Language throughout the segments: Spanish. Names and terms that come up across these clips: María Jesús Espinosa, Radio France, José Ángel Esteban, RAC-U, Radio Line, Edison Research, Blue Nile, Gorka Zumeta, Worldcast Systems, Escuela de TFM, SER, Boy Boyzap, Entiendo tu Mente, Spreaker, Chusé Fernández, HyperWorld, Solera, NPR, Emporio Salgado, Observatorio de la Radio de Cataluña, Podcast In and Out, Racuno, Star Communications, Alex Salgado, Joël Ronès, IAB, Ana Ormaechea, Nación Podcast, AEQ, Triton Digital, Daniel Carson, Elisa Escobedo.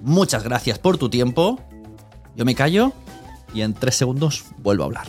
Muchas gracias por tu tiempo. Yo me callo y en 3 segundos vuelvo a hablar.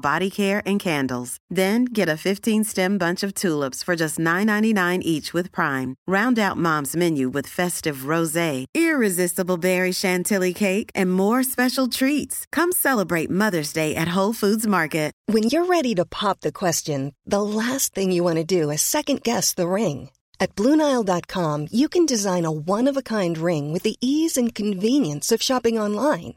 body care and candles. Then get a 15-stem bunch of tulips for just $9.99 each with Prime. Round out Mom's menu with festive rosé, irresistible berry chantilly cake, and more special treats. Come celebrate Mother's Day at Whole Foods Market. When you're ready to pop the question, the last thing you want to do is second-guess the ring. At Blue Nile.com, you can design a one-of-a-kind ring with the ease and convenience of shopping online.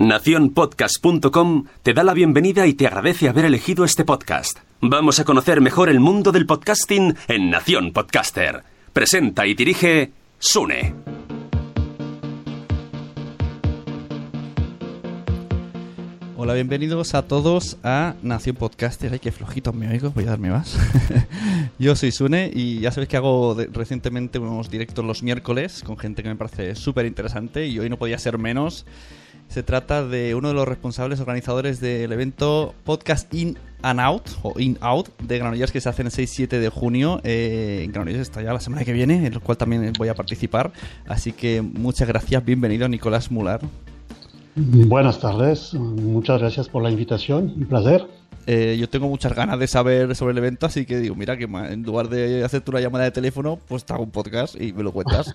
NaciónPodcast.com te da la bienvenida y te agradece haber elegido este podcast. Vamos a conocer mejor el mundo del podcasting en Nación Podcaster. Presenta y dirige Sune. Hola, bienvenidos a todos a Nación Podcaster. Ay, qué flojitos me oigo, voy a darme más. Yo soy Sune y ya sabéis que hago recientemente unos directos los miércoles con gente que me parece súper interesante y hoy no podía ser menos. Se trata de uno de los responsables organizadores del evento Podcast In and Out, o In Out, de Granollers, que se hace el 6-7 de junio. En Granollers está ya la semana que viene, en el cual también voy a participar. Así que muchas gracias, bienvenido Nicolás Mular. Buenas tardes, muchas gracias por la invitación, un placer. Yo tengo muchas ganas de saber sobre el evento, así que digo, mira, que en lugar de hacerte una llamada de teléfono, pues te hago un podcast y me lo cuentas.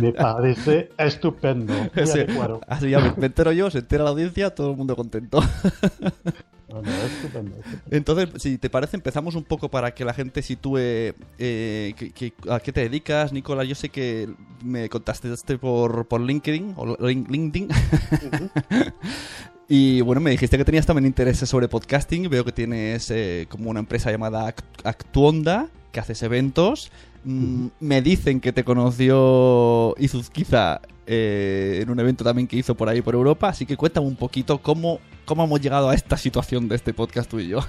Me parece estupendo. Sí. Así ya me entero yo, se entera la audiencia, todo el mundo contento. Bueno, estupendo. Entonces, si te parece, empezamos un poco para que la gente sitúe a qué te dedicas, Nicolás. Yo sé que me contactaste por LinkedIn, uh-huh. Y bueno, me dijiste que tenías también intereses sobre podcasting. Veo que tienes como una empresa llamada Actuonda, que haces eventos. Me dicen que te conoció Izuzquiza en un evento también que hizo por ahí por Europa. Así que cuéntame un poquito cómo hemos llegado a esta situación de este podcast tú y yo.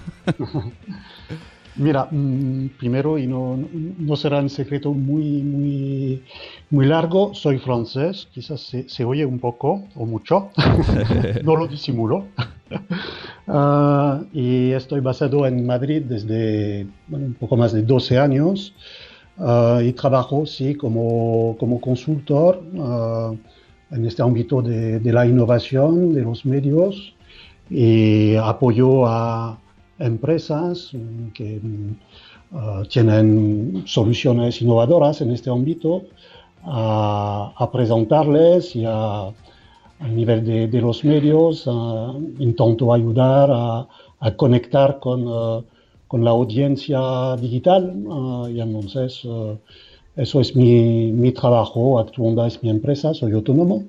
Mira, primero, y no será un secreto muy, muy, muy largo, soy francés, quizás se oye un poco o mucho, no lo disimulo. Y estoy basado en Madrid desde un poco más de 12 años y trabajo, sí, como consultor en este ámbito de la innovación, de los medios, y apoyo a empresas que tienen soluciones innovadoras en este ámbito a presentarles y a nivel de los medios intento ayudar a conectar con la audiencia digital y entonces eso es mi trabajo. Actuonda es mi empresa, soy autónomo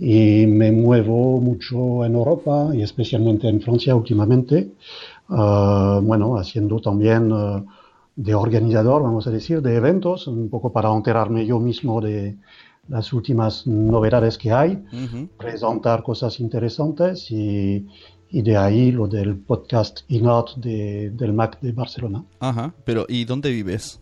y me muevo mucho en Europa y especialmente en Francia últimamente. Bueno, haciendo también de organizador, vamos a decir, de eventos, un poco para enterarme yo mismo de las últimas novedades que hay, uh-huh. Presentar cosas interesantes y de ahí lo del podcast In Out del MAC de Barcelona. Ajá, pero ¿y dónde vives?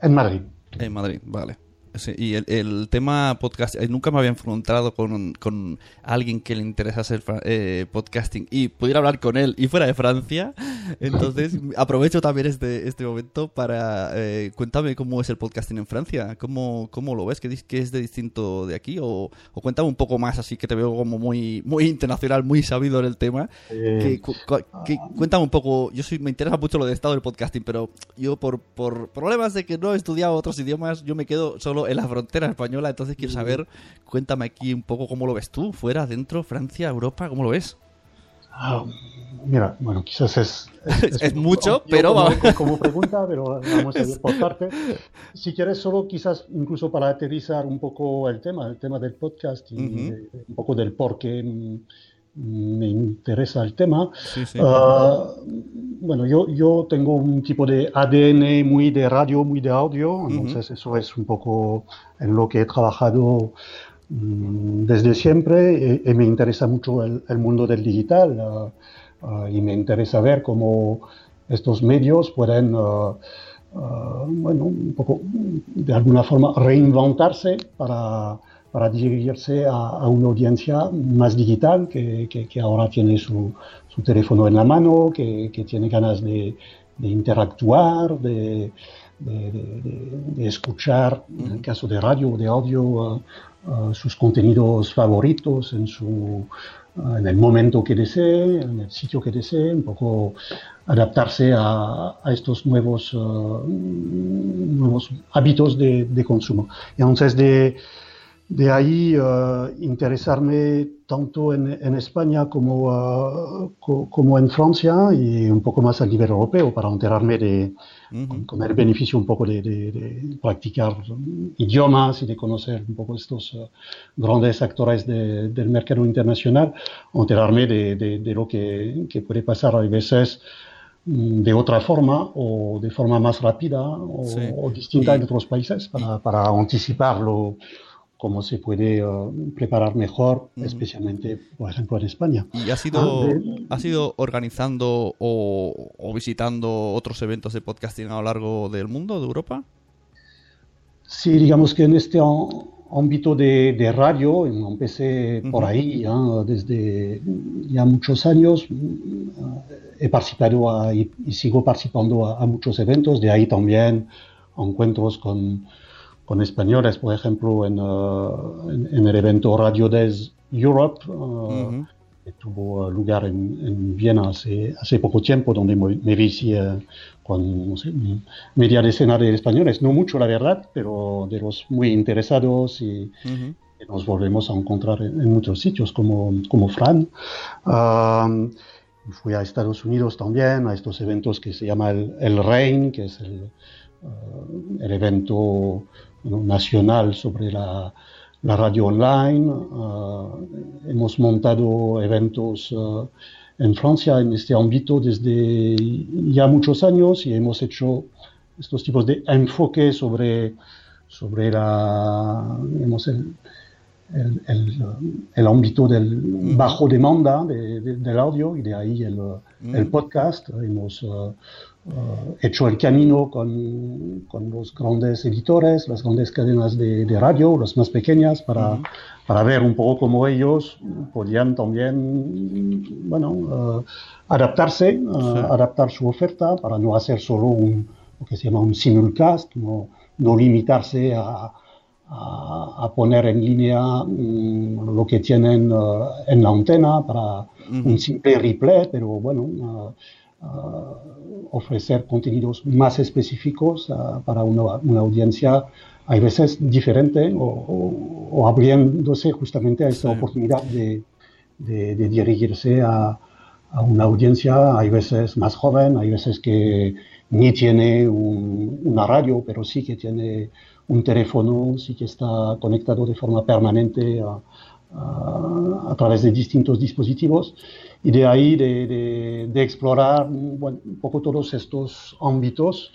En Madrid. En Madrid, vale. Sí, y el tema podcast, nunca me había enfrentado con alguien que le interesase el podcasting y pudiera hablar con él y fuera de Francia. Entonces aprovecho también este momento para cuéntame cómo es el podcasting en Francia, cómo lo ves, qué es de distinto de aquí, o cuéntame un poco más, así que te veo como muy, muy internacional, muy sabido en el tema. Cuéntame un poco, me interesa mucho lo del estado del podcasting, pero yo por problemas de que no he estudiado otros idiomas, yo me quedo solo en la frontera española, entonces quiero saber, cuéntame aquí un poco cómo lo ves tú, fuera, dentro, Francia, Europa, ¿cómo lo ves? Mira, bueno, quizás es mucho, pero como pregunta, pero vamos a ir por parte. Si quieres, solo quizás incluso para aterrizar un poco el tema del podcast y un poco del por qué me interesa el tema. Sí. Bueno, yo tengo un tipo de ADN muy de radio, muy de audio, entonces eso es un poco en lo que he trabajado desde siempre, y me interesa mucho el mundo del digital, y me interesa ver cómo estos medios pueden, un poco, de alguna forma, reinventarse para dirigirse a una audiencia más digital que ahora tiene su teléfono en la mano, que tiene ganas de interactuar, de escuchar, en el caso de radio o de audio, sus contenidos favoritos en el momento que desee, en el sitio que desee, un poco adaptarse a estos nuevos hábitos de consumo. Entonces, de ahí interesarme tanto en España como en Francia, y un poco más a nivel europeo para enterarme con el beneficio un poco de practicar idiomas y de conocer un poco estos grandes actores del mercado internacional, enterarme de lo que puede pasar a veces de otra forma o de forma más rápida o distinta en otros países para anticiparlo. Cómo se puede preparar mejor, especialmente, por ejemplo, en España. ¿Y has ido organizando o visitando otros eventos de podcasting a lo largo del mundo, de Europa? Sí, digamos que en este ámbito de radio, empecé por ahí, desde ya muchos años. He participado y sigo participando a muchos eventos, de ahí también encuentros con españoles, por ejemplo, en el evento Radio 2.0 Europe, que tuvo lugar en Viena hace poco tiempo, donde me vi con, no sé, media decena de españoles, no mucho la verdad, pero de los muy interesados, y nos volvemos a encontrar en muchos sitios, como Fran. Fui a Estados Unidos también, a estos eventos que se llama el RAIN, que es el evento nacional sobre la radio online. Hemos montado eventos en Francia en este ámbito desde ya muchos años, y hemos hecho estos tipos de enfoque sobre el ámbito del bajo demanda del audio, y de ahí el podcast. Hemos hecho el camino con los grandes editores, las grandes cadenas de radio, las más pequeñas, para ver un poco cómo ellos podían también adaptarse, adaptar su oferta para no hacer solo lo que se llama un simulcast, no limitarse a poner en línea lo que tienen en la antena para un simple replay, pero ofrecer contenidos más específicos para una audiencia a veces diferente o abriéndose justamente a esta oportunidad de dirigirse a una audiencia a veces más joven, a veces que ni tiene una radio, pero sí que tiene un teléfono, sí que está conectado de forma permanente a través de distintos dispositivos, y de ahí de explorar un poco todos estos ámbitos.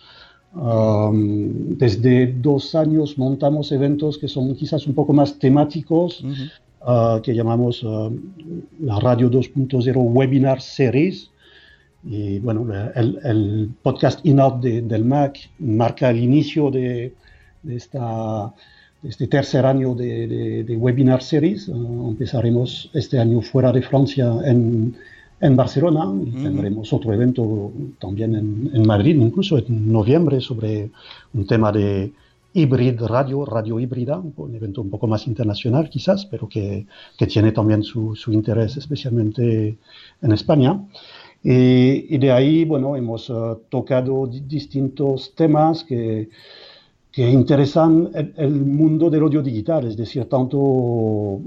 Desde 2 años montamos eventos que son quizás un poco más temáticos, que llamamos la Radio 2.0 Webinar Series. Y el Podcast In and Out del MAC marca el inicio de esta este tercer año de Webinar Series. Empezaremos este año fuera de Francia en Barcelona, y tendremos otro evento también en Madrid, incluso en noviembre, sobre un tema de radio híbrida, un evento un poco más internacional quizás, pero que tiene también su interés especialmente en España. Y de ahí, bueno, hemos tocado distintos temas que interesan el mundo del audio digital, es decir, tanto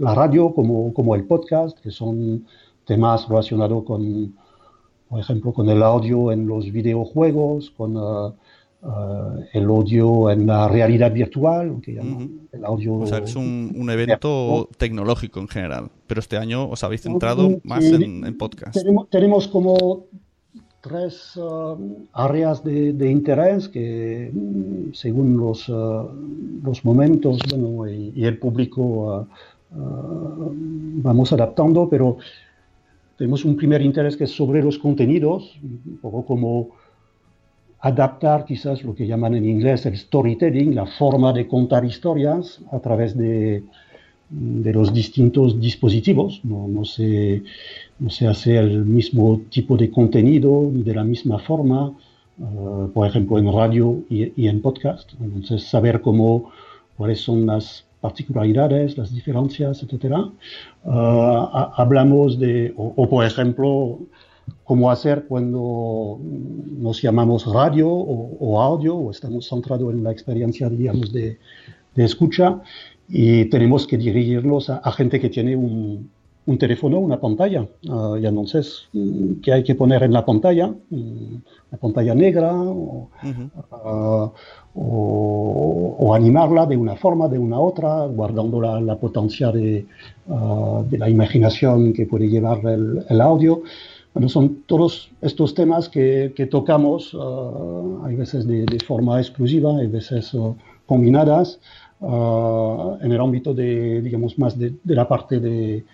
la radio como el podcast, que son temas relacionados con, por ejemplo, con el audio en los videojuegos, con el audio en la realidad virtual, lo que llaman el audio. O sea, es un evento tecnológico en general, pero este año os habéis centrado más en podcast. Tenemos como tres áreas de interés que, según los momentos, bueno, y el público, vamos adaptando, pero tenemos un primer interés que es sobre los contenidos, un poco como adaptar quizás lo que llaman en inglés el storytelling, la forma de contar historias a través de los distintos dispositivos. No se hace el mismo tipo de contenido ni de la misma forma, por ejemplo, en radio y en podcast. Entonces, saber cuáles son las particularidades, las diferencias, etcétera. Hablamos por ejemplo, cómo hacer cuando nos llamamos radio o audio, o estamos centrados en la experiencia, digamos, de escucha, y tenemos que dirigirlos a gente que tiene un teléfono, una pantalla. Y entonces, ¿qué hay que poner en la pantalla? ¿La pantalla negra? O animarla de una forma, de una otra, guardando la potencia de la imaginación que puede llevar el audio. Bueno, son todos estos temas que tocamos, hay veces de forma exclusiva, hay veces combinadas, en el ámbito de, digamos, más de la parte de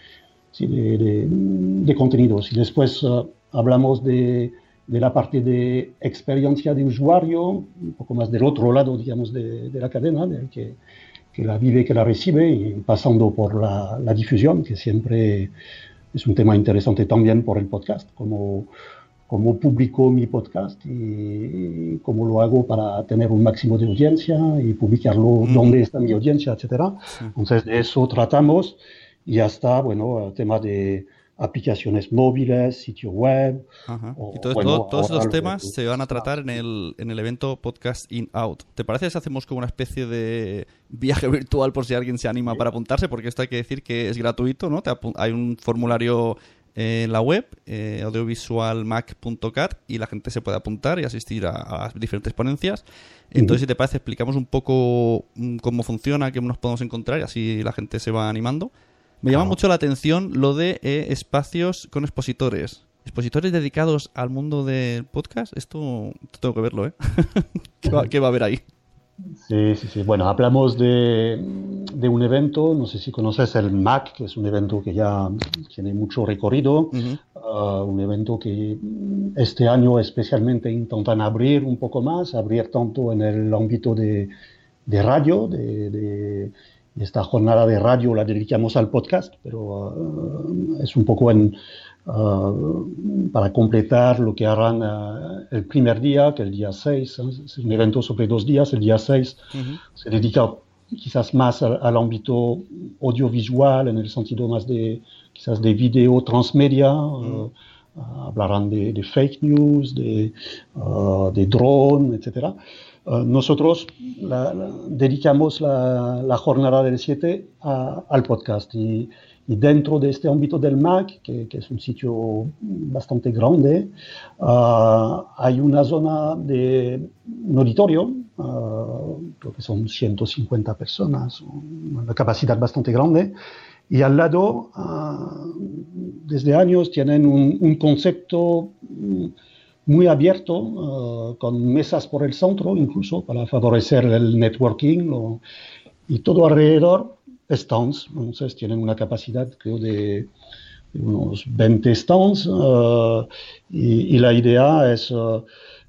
contenidos. Y después hablamos de la parte de experiencia de usuario, un poco más del otro lado, digamos, de la cadena, del que la vive, que la recibe, y pasando por la difusión, que siempre es un tema interesante también por el podcast, cómo publico mi podcast y cómo lo hago para tener un máximo de audiencia y publicarlo donde está mi audiencia, etcétera. Sí. Entonces, de eso tratamos, y hasta, bueno, el tema de aplicaciones móviles, sitio web. Y todos esos temas se van a tratar en el evento Podcast In Out. ¿Te parece si hacemos como una especie de viaje virtual por si alguien se anima para apuntarse? Porque esto hay que decir que es gratuito, ¿no? Hay un formulario en la web, audiovisualmac.cat, y la gente se puede apuntar y asistir a diferentes ponencias. Entonces, si te parece, explicamos un poco cómo funciona, qué nos podemos encontrar, y así la gente se va animando. Me llama mucho la atención lo de espacios con expositores. ¿Expositores dedicados al mundo del podcast? Esto tengo que verlo, ¿eh? ¿Qué va a haber ahí? Sí. Bueno, hablamos de un evento, no sé si conoces el MAC, que es un evento que ya tiene mucho recorrido, un evento que este año especialmente intentan abrir un poco más, abrir tanto en el ámbito de radio, esta jornada de radio la dedicamos al podcast, pero es un poco para completar lo que harán el primer día, que el día 6, es un evento sobre 2 días, el día 6 se dedica quizás más al ámbito audiovisual, en el sentido más quizás de video transmedia, hablarán de fake news, de drone, etcétera. Nosotros dedicamos la jornada del 7 al podcast, y dentro de este ámbito del MAC, que es un sitio bastante grande, hay una zona de un auditorio, creo que son 150 personas, una capacidad bastante grande, y al lado, desde años, tienen un concepto muy abierto, con mesas por el centro, incluso para favorecer el networking, y todo alrededor stands. Entonces tienen una capacidad, creo, de unos 20 stands, y la idea es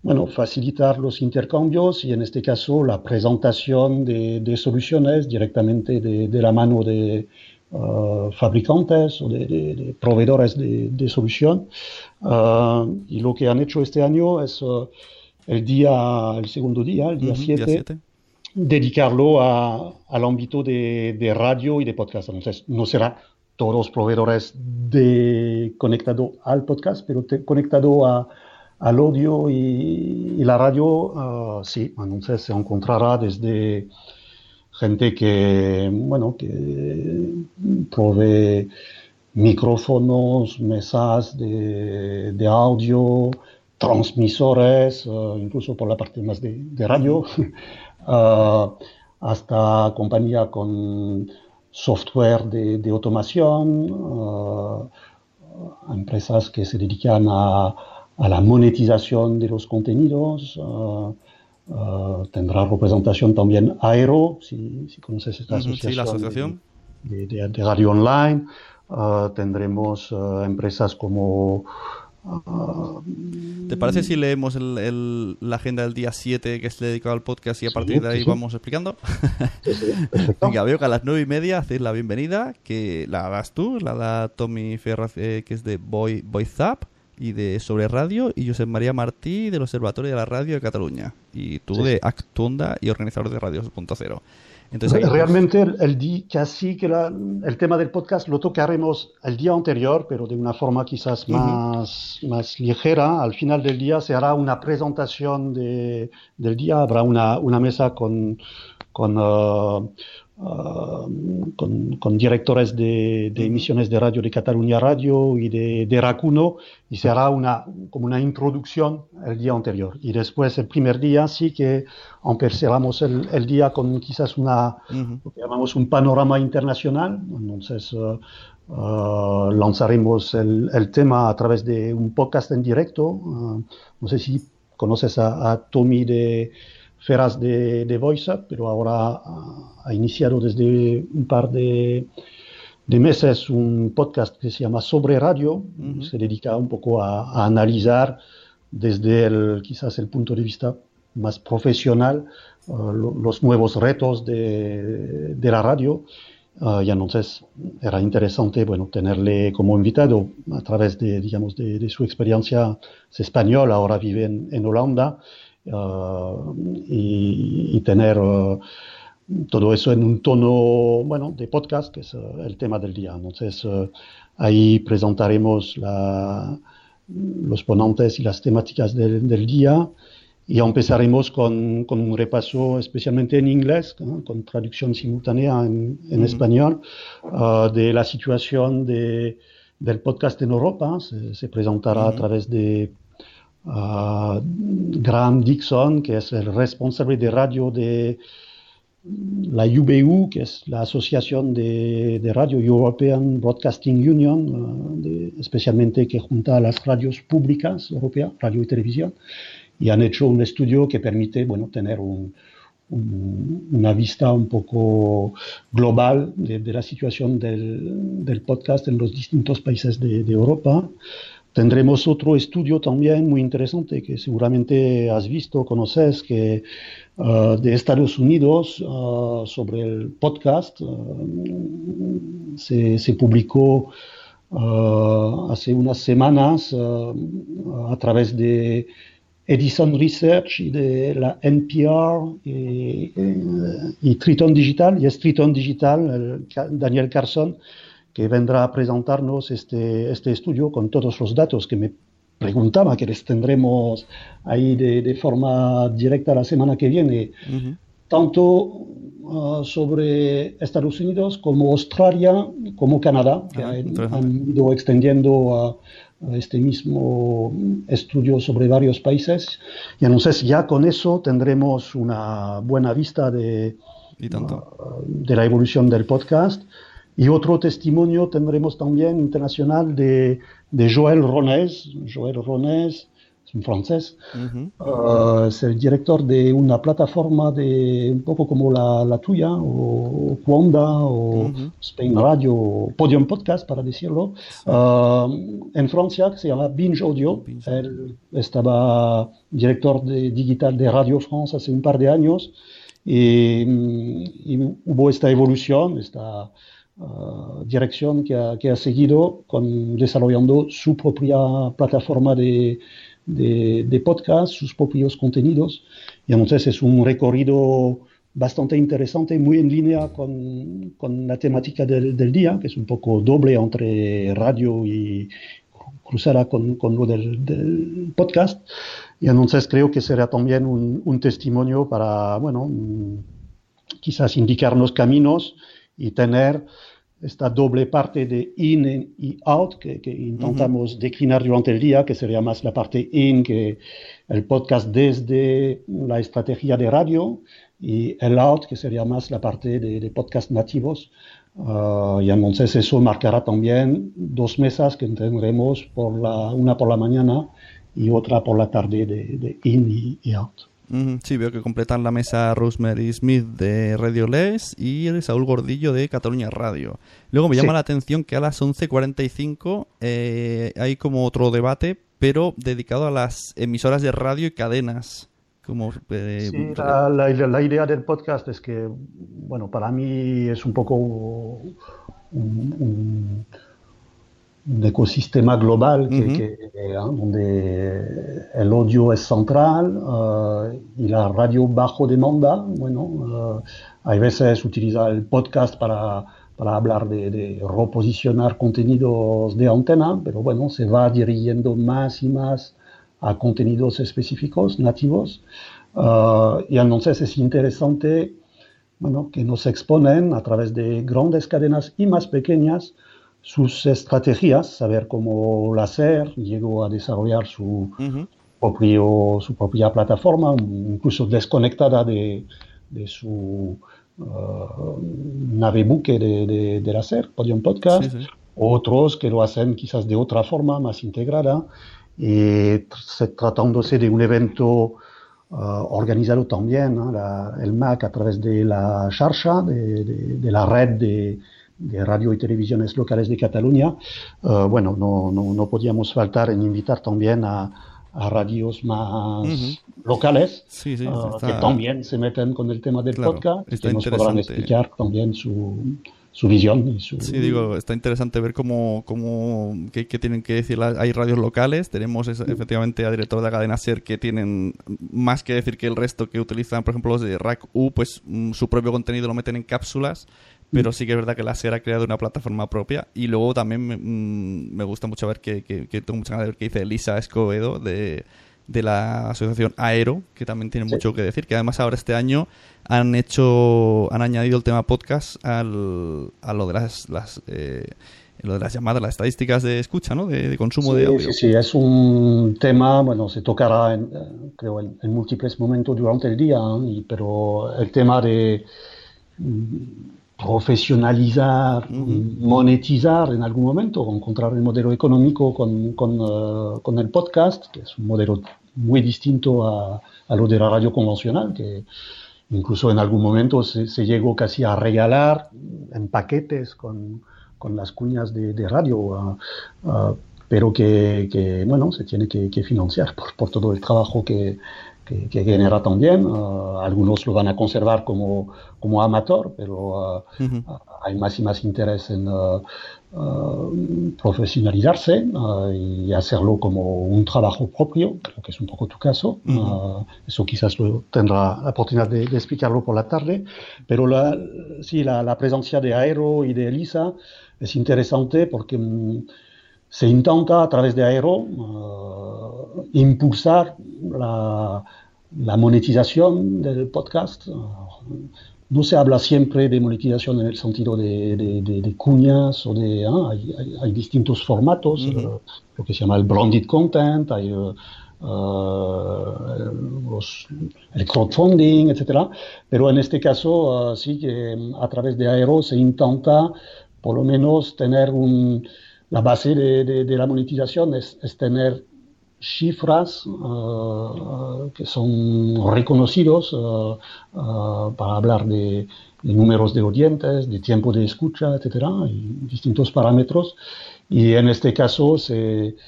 bueno, facilitar los intercambios y en este caso la presentación de soluciones directamente de la mano de fabricantes o de proveedores de solución. Y lo que han hecho este año es el segundo día, el día 7, dedicarlo al ámbito de radio y de podcast. Entonces, no será todos proveedores conectado al podcast, pero conectado al audio y la radio, sí. Entonces se encontrará desde gente que provee micrófonos, mesas de audio, transmisores, incluso por la parte más de radio, hasta compañía con software de automación, empresas que se dedican a la monetización de los contenidos. Tendrá representación también Aero, si conoces esta asociación, sí, la asociación de radio online. Tendremos empresas como... ¿Te parece si leemos la agenda del día 7 que es dedicado al podcast y a partir de ahí vamos explicando? Sí, venga, veo que a las 9:30 hacéis la bienvenida, que la das tú, la da Tommy Ferraz, que es de Boy Boyzap y de Sobre Radio, y José María Martí del Observatorio de la Radio de Cataluña, y tú de Actuonda y organizador de Radio 2.0. Entonces, realmente el tema del podcast lo tocaremos el día anterior, pero de una forma quizás más ligera. Al final del día se hará una presentación del día, habrá una mesa con directores de emisiones de radio de Catalunya Radio y de Racuno, y se hará como una introducción el día anterior. Y después, el primer día, sí que empezaremos el día con quizás lo que llamamos un panorama internacional. Entonces, lanzaremos el tema a través de un podcast en directo. No sé si conoces a Tommy de Ferraz de VoizUp, pero ahora ha iniciado desde un par de meses un podcast que se llama Sobre Radio. Se dedica un poco a analizar desde quizás el punto de vista más profesional los nuevos retos de la radio. Y entonces era interesante, tenerle como invitado a través de su experiencia. Es español, ahora vive en Holanda. Y tener todo eso en un tono de podcast, que es el tema del día. Entonces ahí presentaremos los ponentes y las temáticas del día, y empezaremos con un repaso especialmente en inglés, con traducción simultánea en español, de la situación del podcast en Europa. Se presentará a través de Graham Dixon, que es el responsable de radio de la UBU, que es la Asociación de Radio European Broadcasting Union, especialmente que junta a las radios públicas europeas, radio y televisión, y han hecho un estudio que permite tener una vista un poco global de la situación del podcast en los distintos países de Europa. Tendremos otro estudio también muy interesante que seguramente has visto, conoces, que de Estados Unidos, sobre el podcast. Se publicó hace unas semanas a través de Edison Research y de la NPR y Triton Digital. Y es Triton Digital, Daniel Carson, que vendrá a presentarnos este estudio con todos los datos que me preguntaba, que les tendremos ahí de forma directa la semana que viene, tanto sobre Estados Unidos como Australia como Canadá, que han ido extendiendo a este mismo estudio sobre varios países. Y entonces ya con eso tendremos una buena vista de la evolución del podcast. Y otro testimonio tendremos también internacional de Joël Ronès. Joël Ronès es en francés, ser director de una plataforma de un poco como la tuya, o Actuonda, o Spain Radio, o Podium Podcast, para decirlo, en Francia, que se llama Binge Audio. Él estaba director digital de Radio France hace un par de años, y hubo esta evolución, esta dirección que ha seguido desarrollando su propia plataforma de podcast, sus propios contenidos, y entonces es un recorrido bastante interesante, muy en línea con la temática del día, que es un poco doble entre radio y cruzada con lo del podcast, y entonces creo que será también un testimonio para, bueno, quizás indicarnos caminos y tener esta doble parte de in y out que intentamos declinar durante el día, que sería más la parte in, que el podcast desde la estrategia de radio, y el out, que sería más la parte de podcast nativos. Y entonces eso marcará también dos mesas que tendremos, una por la mañana y otra por la tarde de in y out. Sí, veo que completan la mesa Rosemary Smith de Radio Les y el Saúl Gordillo de Catalunya Radio. Luego me llama la atención que a las 11:45 hay como otro debate, pero dedicado a las emisoras de radio y cadenas. Sí, la idea del podcast es que, bueno, para mí es un poco un ecosistema global donde el audio es central y la radio bajo demanda. Bueno, hay veces utiliza el podcast para hablar de reposicionar contenidos de antena, pero bueno, se va dirigiendo más y más a contenidos específicos, nativos, y entonces es interesante, bueno, que nos exponen a través de grandes cadenas y más pequeñas sus estrategias, saber cómo la SER llegó a desarrollar su propia plataforma, incluso desconectada de su nave buque de la SER, Podium Podcast, otros que lo hacen quizás de otra forma, más integrada, y tratándose de un evento organizado también, ¿no? El MAC, a través de la xarxa, de la red de radio y televisiones locales de Cataluña. Bueno, no podíamos faltar en invitar también a radios más locales, que también se meten con el tema del podcast, y que nos podrán explicar también su visión. Y su... Sí, digo, está interesante ver qué tienen que decir. Hay radios locales, tenemos efectivamente a directores de la cadena SER que tienen más que decir que el resto, que utilizan, por ejemplo, los de RAC-U, pues su propio contenido lo meten en cápsulas, pero sí que es verdad que la SER ha creado una plataforma propia. Y luego también me gusta mucho ver que tengo muchas ganas de ver qué dice Elisa Escobedo de la asociación Aero, que también tiene mucho que decir, que además ahora este año han añadido el tema podcast a lo de las llamadas, las estadísticas de escucha, ¿no? De consumo de audio. Sí, es un tema, bueno, se tocará creo en múltiples momentos durante el día, pero el tema de profesionalizar, monetizar en algún momento, encontrar el modelo económico con el podcast, que es un modelo muy distinto a lo de la radio convencional, que incluso en algún momento se llegó casi a regalar en paquetes con las cuñas de radio, pero que bueno, se tiene que financiar por todo el trabajo que genera también. Algunos lo van a conservar como amateur, pero hay más y más interés en profesionalizarse y hacerlo como un trabajo propio. Creo que es un poco tu caso. Eso quizás lo tendrá la oportunidad de explicarlo por la tarde. Pero la presencia de Aero y de Elisa es interesante porque se intenta, a través de Aero, impulsar la monetización del podcast. No se habla siempre de monetización en el sentido de cuñas, o de hay distintos formatos, lo que se llama el branded content, hay el crowdfunding, etc. Pero en este caso sí que a través de Aero se intenta por lo menos tener la base de la monetización es tener cifras que son reconocidos para hablar de números de oyentes, de tiempo de escucha, etcétera, y distintos parámetros. Y en este caso hay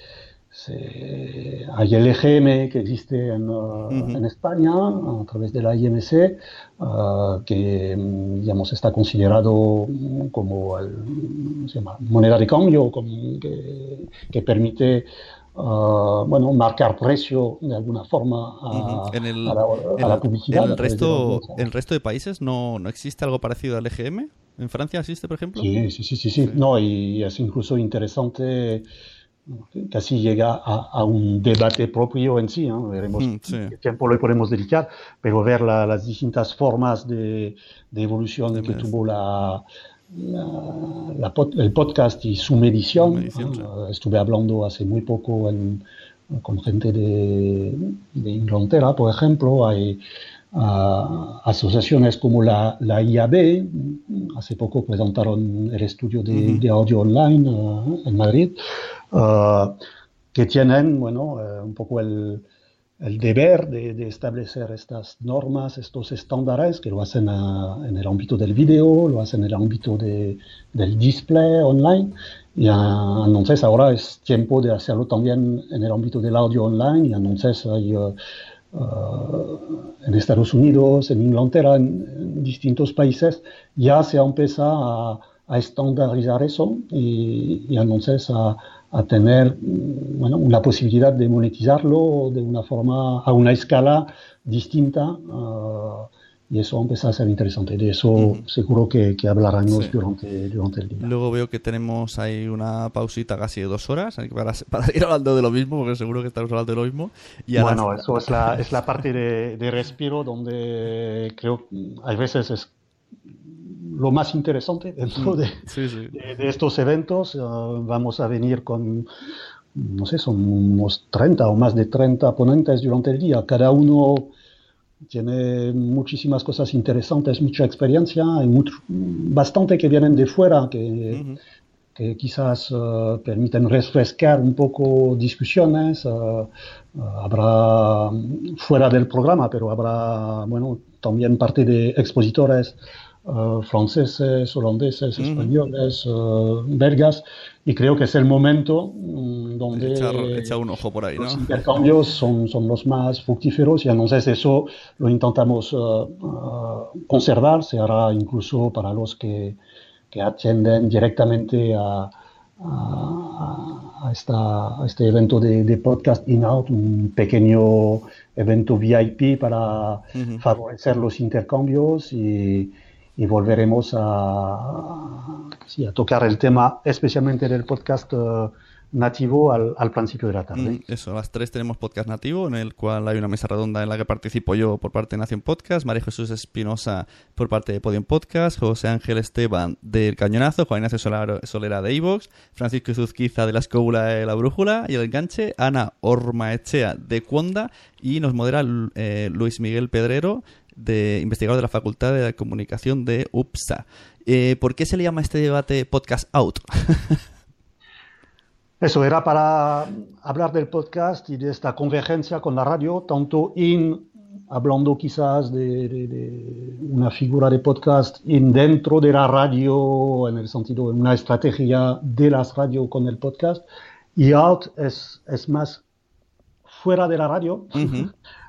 el EGM que existe en España a través de la IMC, que digamos, está considerado como moneda de cambio, que permite marcar precio de alguna forma a la publicidad. ¿En el resto de países no existe algo parecido al EGM? ¿En Francia existe, por ejemplo? Sí. No, y es incluso interesante. Casi llega a un debate propio en sí, ¿no? Veremos qué tiempo le podemos dedicar, pero ver las distintas formas de evolución que tuvo el podcast y su medición. Estuve hablando hace muy poco con gente de Inglaterra, por ejemplo. Hay asociaciones como la IAB. Hace poco presentaron el estudio de audio online en Madrid, que tienen un poco el deber de establecer estas normas, estos estándares, que lo hacen en el ámbito del video, lo hacen en el ámbito del display online. Y entonces ahora es tiempo de hacerlo también en el ámbito del audio online. Y entonces hay en Estados Unidos, en Inglaterra, en distintos países, ya se empieza a estandarizar eso y entonces a tener una posibilidad de monetizarlo de una forma, a una escala distinta, y eso empieza a ser interesante. De eso seguro que hablaremos durante el día. Luego veo que tenemos ahí una pausita casi de 2 horas para ir hablando de lo mismo, porque seguro que estamos hablando de lo mismo. Y eso es la parte de respiro, donde creo que hay veces es lo más interesante dentro de estos eventos. Vamos a venir con, no sé, son unos 30 o más de 30 ponentes durante el día. Cada uno tiene muchísimas cosas interesantes, mucha experiencia, hay bastante que vienen de fuera, que quizás permiten refrescar un poco discusiones. Habrá fuera del programa, pero habrá también parte de expositores franceses, holandeses, españoles, belgas, y creo que es el momento donde echar un ojo por ahí, ¿no? Los intercambios son los más fructíferos, y entonces eso lo intentamos conservar. Se hará incluso para los que atienden directamente a este evento de Podcast In Out, un pequeño evento VIP para favorecer los intercambios. Y volveremos a tocar el tema, especialmente del podcast nativo, al principio de la tarde. Eso, a las 3 tenemos podcast nativo, en el cual hay una mesa redonda en la que participo yo por parte de Nación Podcast, María Jesús Espinosa por parte de Podium Podcast, José Ángel Esteban del Cañonazo, Juan Ignacio Solera de iVoox, Francisco Izuzquiza de La Escóbula de La Brújula y El Enganche, Ana Ormaechea de Cuonda, y nos modera Luis Miguel Pedrero, investigador de la Facultad de Comunicación de UPSA. ¿Por qué se le llama este debate Podcast Out? Eso era para hablar del podcast y de esta convergencia con la radio, tanto hablando quizás de una figura de podcast dentro de la radio, en el sentido de una estrategia de las radios con el podcast, y out es más fuera de la radio,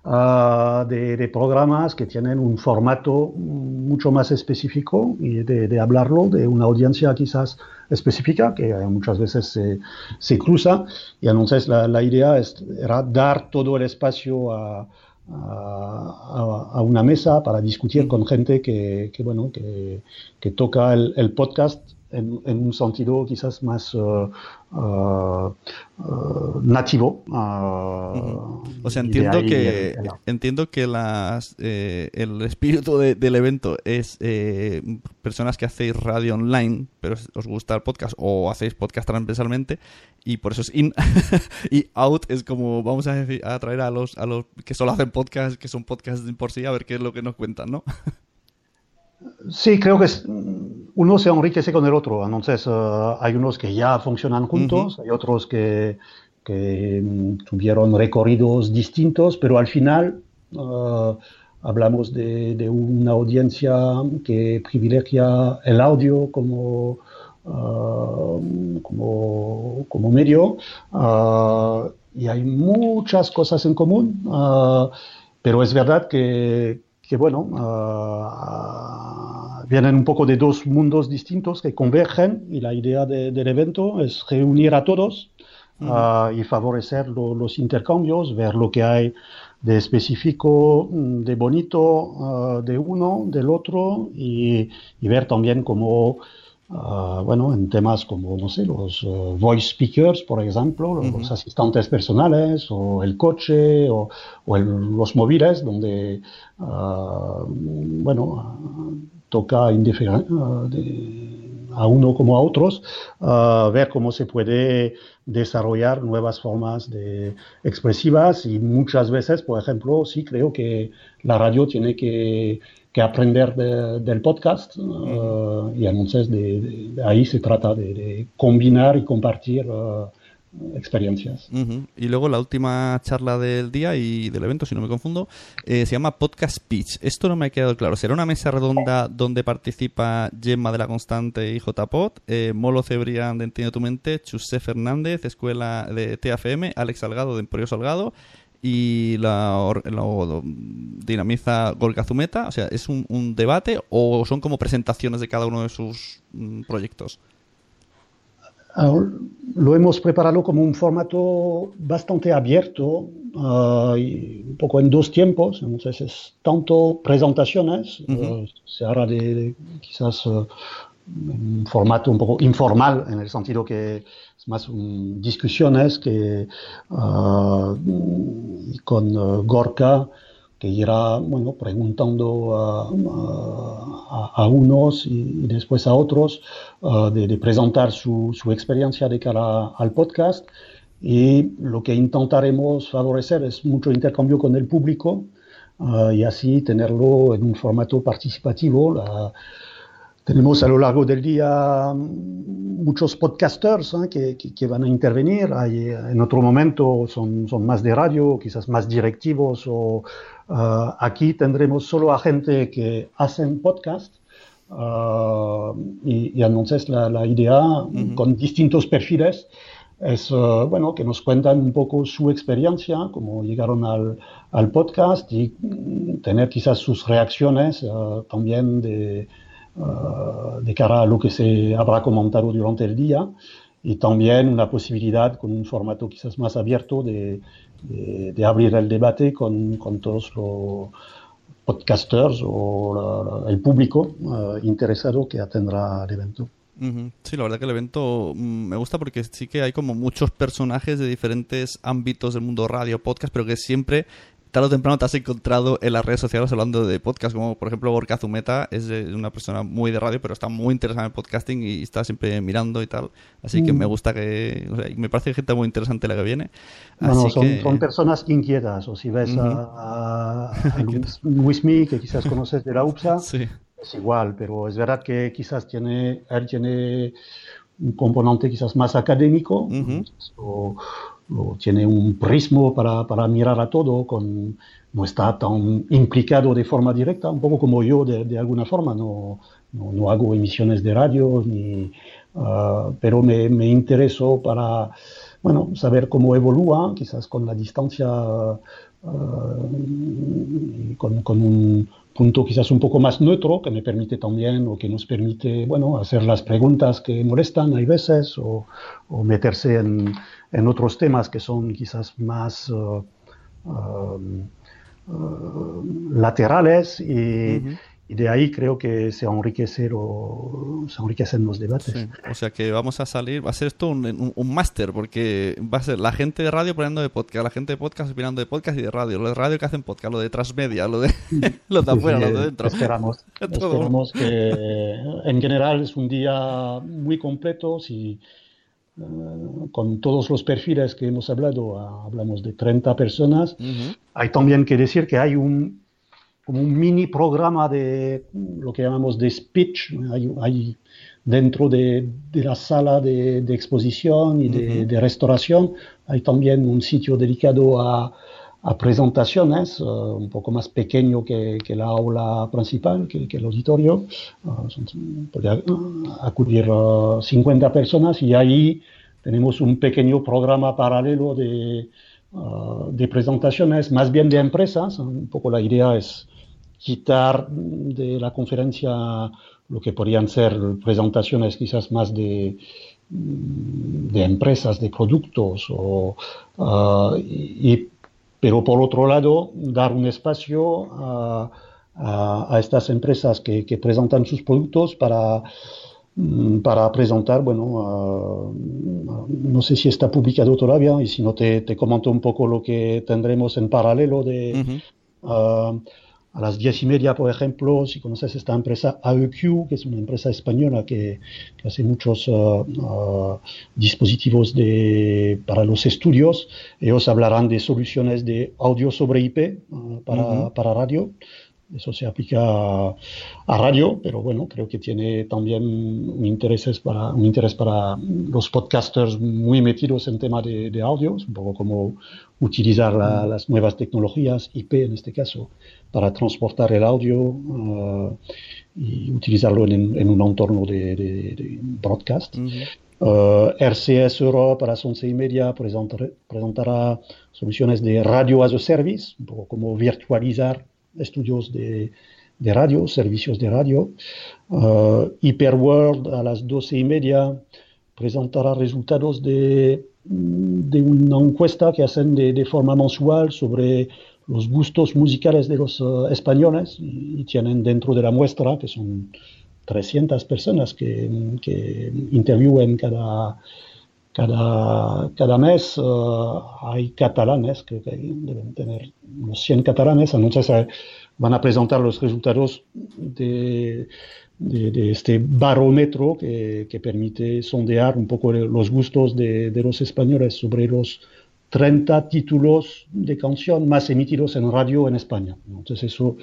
de programas que tienen un formato mucho más específico y de hablarlo, de una audiencia quizás específica que muchas veces se cruza. Y entonces la idea era dar todo el espacio a una mesa para discutir con gente que toca el podcast en un sentido quizás más nativo. O sea, entiendo que el espíritu del evento es personas que hacéis radio online, pero os gusta el podcast o hacéis podcast transversalmente, y por eso es in y out es como vamos a decir, a traer a los que solo hacen podcast, que son podcasts por sí, a ver qué es lo que nos cuentan, ¿no? Sí, creo que uno se enriquece con el otro. Entonces hay unos que ya funcionan juntos, hay otros que, que tuvieron recorridos distintos, pero al final hablamos de una audiencia que privilegia el audio como medio, y hay muchas cosas en común, pero es verdad que bueno, vienen un poco de dos mundos distintos que convergen, y la idea del evento es reunir a todos y favorecer los intercambios, ver lo que hay de específico, de bonito, de uno, del otro, y ver también cómo, bueno, en temas como, no sé, los voice speakers, por ejemplo, los asistentes personales, o el coche, o los móviles, donde, bueno, toca a uno como a otros, ver cómo se puede desarrollar nuevas formas expresivas, y muchas veces, por ejemplo, sí creo que la radio tiene que aprender del podcast, y entonces de ahí se trata de combinar y compartir experiencias. Y luego la última charla del día y del evento, si no me confundo, se llama Podcast Pitch. Esto no me ha quedado claro. ¿Será una mesa redonda donde participa Gemma de la Constante y JPOT, Molo Cebrián de Entiendo Tu Mente, Chusé Fernández, Escuela de TFM, Alex Salgado de Emporio Salgado, y la dinamiza Golka Zumeta? O sea, ¿es un debate o son como presentaciones de cada uno de sus proyectos? Lo hemos preparado como un formato bastante abierto, y un poco en dos tiempos. Entonces es tanto presentaciones, se hará de quizás un formato un poco informal, en el sentido que es más discusiones, que con Gorka, que irá, bueno, preguntando a unos y después a otros, de presentar su experiencia de cara al podcast. Y lo que intentaremos favorecer es mucho intercambio con el público, y así tenerlo en un formato participativo. Tenemos a lo largo del día muchos podcasters que van a intervenir. Hay, en otro momento son más de radio, quizás más directivos, o aquí tendremos solo a gente que hacen podcast, y entonces la idea con distintos perfiles es, bueno, que nos cuentan un poco su experiencia, cómo llegaron al podcast, y tener quizás sus reacciones también de cara a lo que se habrá comentado durante el día, y también una posibilidad con un formato quizás más abierto de abrir el debate con todos los podcasters o el público interesado que atendrá al evento. Sí, la verdad que el evento me gusta porque sí que hay como muchos personajes de diferentes ámbitos del mundo radio, podcast, pero que siempre tarde o temprano te has encontrado en las redes sociales hablando de podcast, como por ejemplo Gorka Zumeta es una persona muy de radio, pero está muy interesada en el podcasting y está siempre mirando y tal, así que me gusta que, o sea, me parece gente muy interesante la que viene. Bueno, así son personas inquietas, o si ves a Luismi, que quizás conoces de la UPSA, sí. Es igual, pero es verdad que quizás él tiene un componente quizás más académico, o tiene un prisma para mirar a todo, no está tan implicado de forma directa, un poco como yo de alguna forma, no hago emisiones de radio, pero me interesó para, bueno, saber cómo evolúa, quizás con la distancia, con un punto quizás un poco más neutro, que me permite también, o que nos permite, bueno, hacer las preguntas que molestan, hay veces, o meterse en otros temas que son quizás más laterales, y de ahí creo que se enriquecen los debates. Sí. O sea que vamos a salir, va a ser esto un máster, porque va a ser la gente de radio opinando de podcast, la gente de podcast opinando de podcast y de radio, lo de radio que hacen podcast, lo de transmedia, lo de los de afuera, lo de dentro. Esperamos que en general es un día muy completo, con todos los perfiles que hemos hablado, hablamos de 30 personas. Hay también que decir que hay como un mini programa de lo que llamamos de speech. Hay dentro de la sala de exposición y de restauración, Hay también un sitio dedicado a presentaciones, un poco más pequeño que la aula principal, que el auditorio. Puede acudir 50 personas y ahí tenemos un pequeño programa paralelo de presentaciones, más bien de empresas. Un poco la idea es quitar de la conferencia lo que podrían ser presentaciones quizás más de empresas, de productos, pero por otro lado dar un espacio a estas empresas que presentan sus productos para presentar, bueno, no sé si está publicado todavía, y si no te comento un poco lo que tendremos en paralelo de... a las 10:30, por ejemplo, si conoces esta empresa AEQ, que es una empresa española que hace muchos dispositivos para los estudios, ellos hablarán de soluciones de audio sobre IP para radio. Eso se aplica a radio, pero bueno, creo que tiene también un interés para los podcasters muy metidos en tema de audios, un poco como utilizar las nuevas tecnologías, IP en este caso, para transportar el audio y utilizarlo en un entorno de broadcast. RCS Europe a las 11:30 presentará soluciones de radio as a service, un poco como virtualizar estudios de radio, servicios de radio. Hyperworld a las 12:30 presentará resultados de una encuesta que hacen de forma mensual sobre los gustos musicales de los españoles, y tienen dentro de la muestra, que son 300 personas que interviewen cada mes. Hay catalanes, creo que deben tener unos 100 catalanes, entonces van a presentar los resultados de este barómetro que permite sondear un poco los gustos de los españoles sobre los 30 títulos de canción más emitidos en radio en España. Entonces eso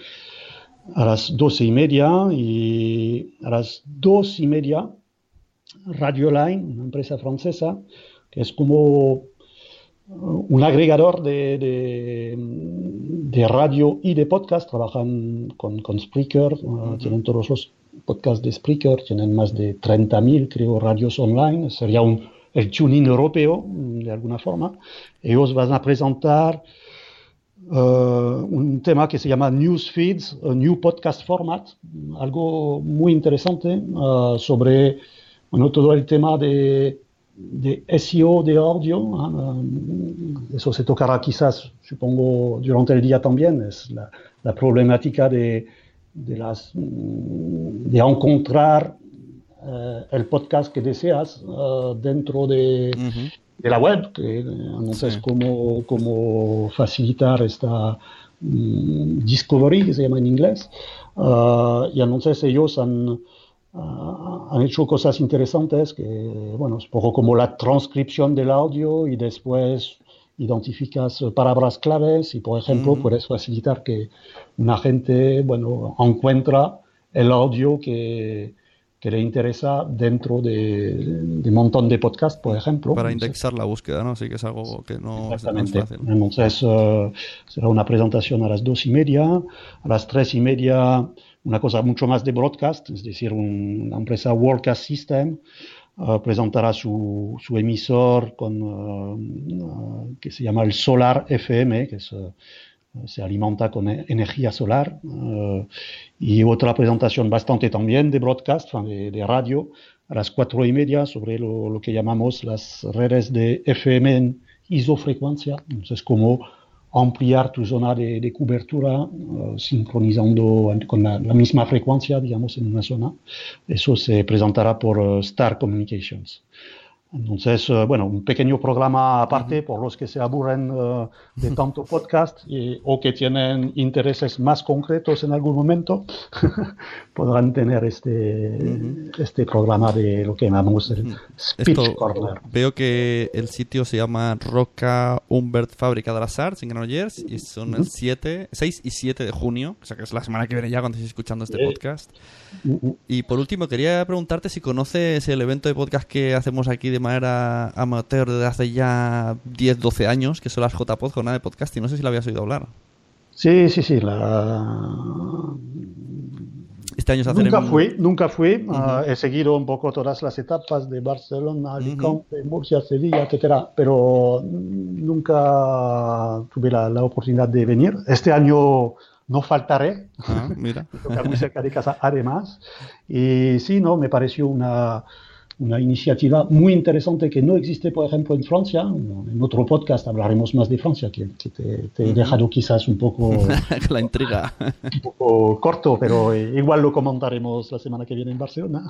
a las 12:30, y a las 2:30 Radio Line, una empresa francesa, que es como un agregador de radio y de podcast. Trabajan con Spreaker, tienen todos los podcasts de Spreaker, tienen más de 30.000, creo, radios online. Sería el tuning europeo, de alguna forma. Ellos van a presentar un tema que se llama News Feeds, a New Podcast Format, algo muy interesante sobre... Bueno, todo el tema de SEO de audio, eso se tocará quizás, supongo, durante el día también. Es la problemática de encontrar el podcast que deseas dentro de la web. Entonces, sí, cómo facilitar esta discovery, que se llama en inglés. Y entonces ellos han hecho cosas interesantes, que, bueno, es un poco como la transcripción del audio, y después identificas palabras claves y, por ejemplo, puedes facilitar que una gente, bueno, encuentra el audio que le interesa dentro de un montón de podcasts, por ejemplo. Para indexar la búsqueda, ¿no? Así que es algo que no es tan fácil. Entonces, será una presentación a las 2:30. A las 3:30... una cosa mucho más de broadcast, es decir, una empresa Worldcast System presentará su emisor que se llama el Solar FM, que se alimenta con energía solar, y otra presentación bastante también de broadcast, de radio, a las 4:30 sobre lo que llamamos las redes de FM en isofrecuencia. Entonces, como ampliar tu zona de cobertura sincronizando con la misma frecuencia, digamos, en una zona. Eso se presentará por Star Communications. Entonces, bueno, un pequeño programa aparte por los que se aburren de tanto podcast o que tienen intereses más concretos en algún momento, podrán tener este programa de lo que llamamos el Speech Corner. Veo que el sitio se llama Roca Humbert Fábrica de las Arts en Granollers, y son el 6 y 7 de junio, o sea que es la semana que viene ya cuando estés escuchando este podcast. Y por último, quería preguntarte si conoces el evento de podcast que hacemos aquí de manera amateur desde hace ya 10-12 años, que son las JPod, Jornada de Podcasting. No sé si la habías oído hablar. Sí, sí, sí. Este año se hace nunca fui. He seguido un poco todas las etapas de Barcelona, Alicante, Murcia, Sevilla, etcétera, pero nunca tuve la oportunidad de venir. Este año no faltaré. Ah, mira. Muy cerca de casa, además. Y sí, no, me pareció una iniciativa muy interesante que no existe, por ejemplo, en Francia. En otro podcast hablaremos más de Francia, que te he dejado quizás un poco... la intriga. Un poco corto, pero igual lo comentaremos la semana que viene en Barcelona.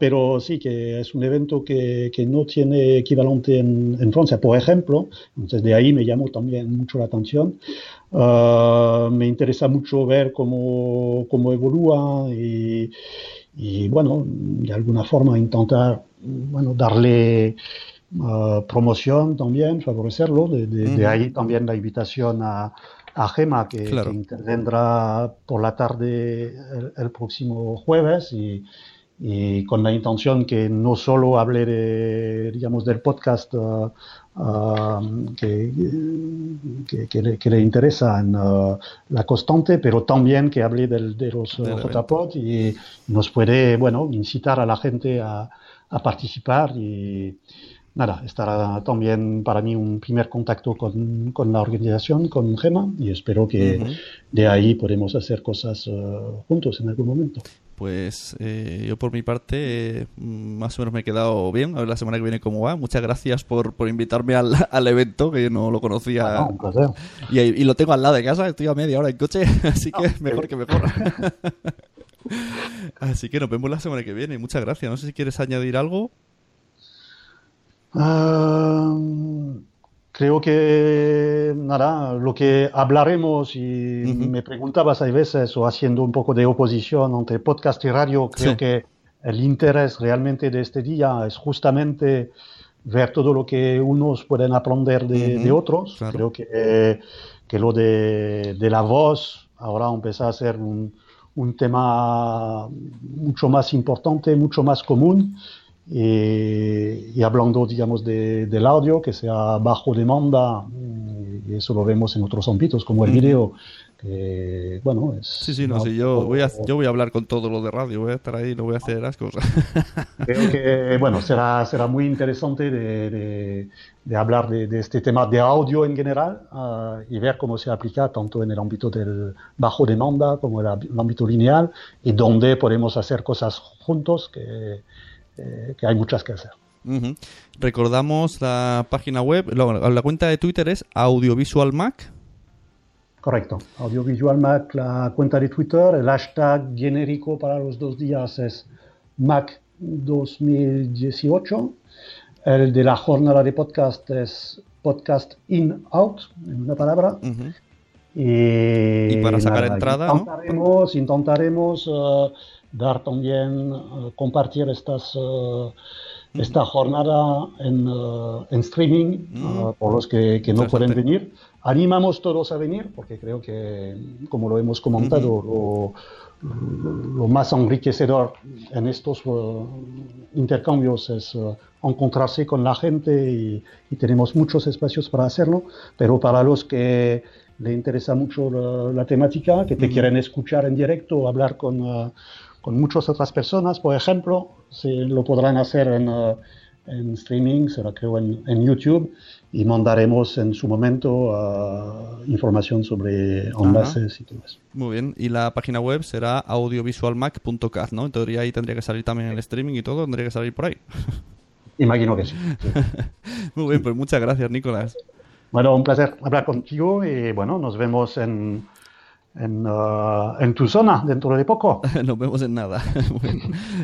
Pero sí, que es un evento que no tiene equivalente en Francia, por ejemplo. Entonces, de ahí me llamó también mucho la atención. Me interesa mucho ver cómo evolúa y bueno, de alguna forma intentar, bueno, darle promoción también, favorecerlo. De ahí también la invitación a Gema, que intervendrá por la tarde el próximo jueves, y con la intención que no solo hable del podcast que le interesa en la Constante, pero también que hable de los JPod, y nos puede, bueno, incitar a la gente a participar. Y nada, estará también para mí un primer contacto con la organización, con Gema, y espero que de ahí podemos hacer cosas juntos en algún momento. Pues yo por mi parte más o menos me he quedado bien. A ver la semana que viene cómo va. Muchas gracias por invitarme al evento, que yo no lo conocía. Un placer. Y lo tengo al lado de casa, estoy a media hora en coche, así que mejor que mejor. Así que nos vemos la semana que viene. Muchas gracias. No sé si quieres añadir algo. Creo que nada, lo que hablaremos, y me preguntabas a veces, o haciendo un poco de oposición entre podcast y radio, creo que el interés realmente de este día es justamente ver todo lo que unos pueden aprender de otros. Claro. Creo que lo de la voz ahora empieza a ser un tema mucho más importante, mucho más común. Y hablando, digamos, del audio, que sea bajo demanda, y eso lo vemos en otros ámbitos como el video, que bueno, es... Sí, no, sí, yo voy a hablar con todo lo de radio, voy a estar ahí, no voy a hacer las cosas. Creo que, bueno, será muy interesante de hablar de este tema de audio en general, y ver cómo se aplica tanto en el ámbito del bajo demanda como en el ámbito lineal, y dónde podemos hacer cosas juntos, que hay muchas que hacer. Recordamos la página web, la cuenta de Twitter es Audiovisual Mac. Correcto, Audiovisual Mac, la cuenta de Twitter. El hashtag genérico para los 2 días es Mac 2018. El de la jornada de podcast es Podcast In Out, en una palabra. Y para sacar entrada, intentaremos dar también, compartir esta jornada en streaming, por los que no pueden venir. Animamos todos a venir, porque creo que, como lo hemos comentado, lo más enriquecedor en estos intercambios es encontrarse con la gente, y tenemos muchos espacios para hacerlo. Pero para los que le interesa mucho la temática, que te quieren escuchar en directo o hablar con muchas otras personas, por ejemplo, se lo podrán hacer en streaming, será, creo, en YouTube, y mandaremos en su momento información sobre enlaces y todo eso. Muy bien, y la página web será audiovisualmac.cat, ¿no? En teoría ahí tendría que salir también el streaming y todo, tendría que salir por ahí. Imagino que sí. Muy bien, pues muchas gracias, Nicolás. Bueno, un placer hablar contigo, y bueno, nos vemos en tu zona dentro de poco. Nos vemos en nada. Bueno,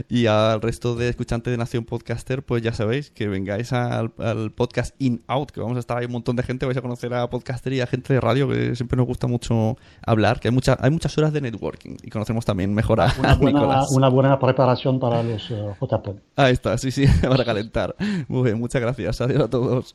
y al resto de escuchantes de Nación Podcaster, pues ya sabéis que vengáis al Podcast In Out, que vamos a estar ahí un montón de gente, vais a conocer a podcaster y a gente de radio, que siempre nos gusta mucho hablar, que hay muchas horas de networking, y conocemos también mejor a Nicolás. Una buena preparación para los JPod. Ahí está, sí, para calentar. Muy bien, muchas gracias, adiós a todos.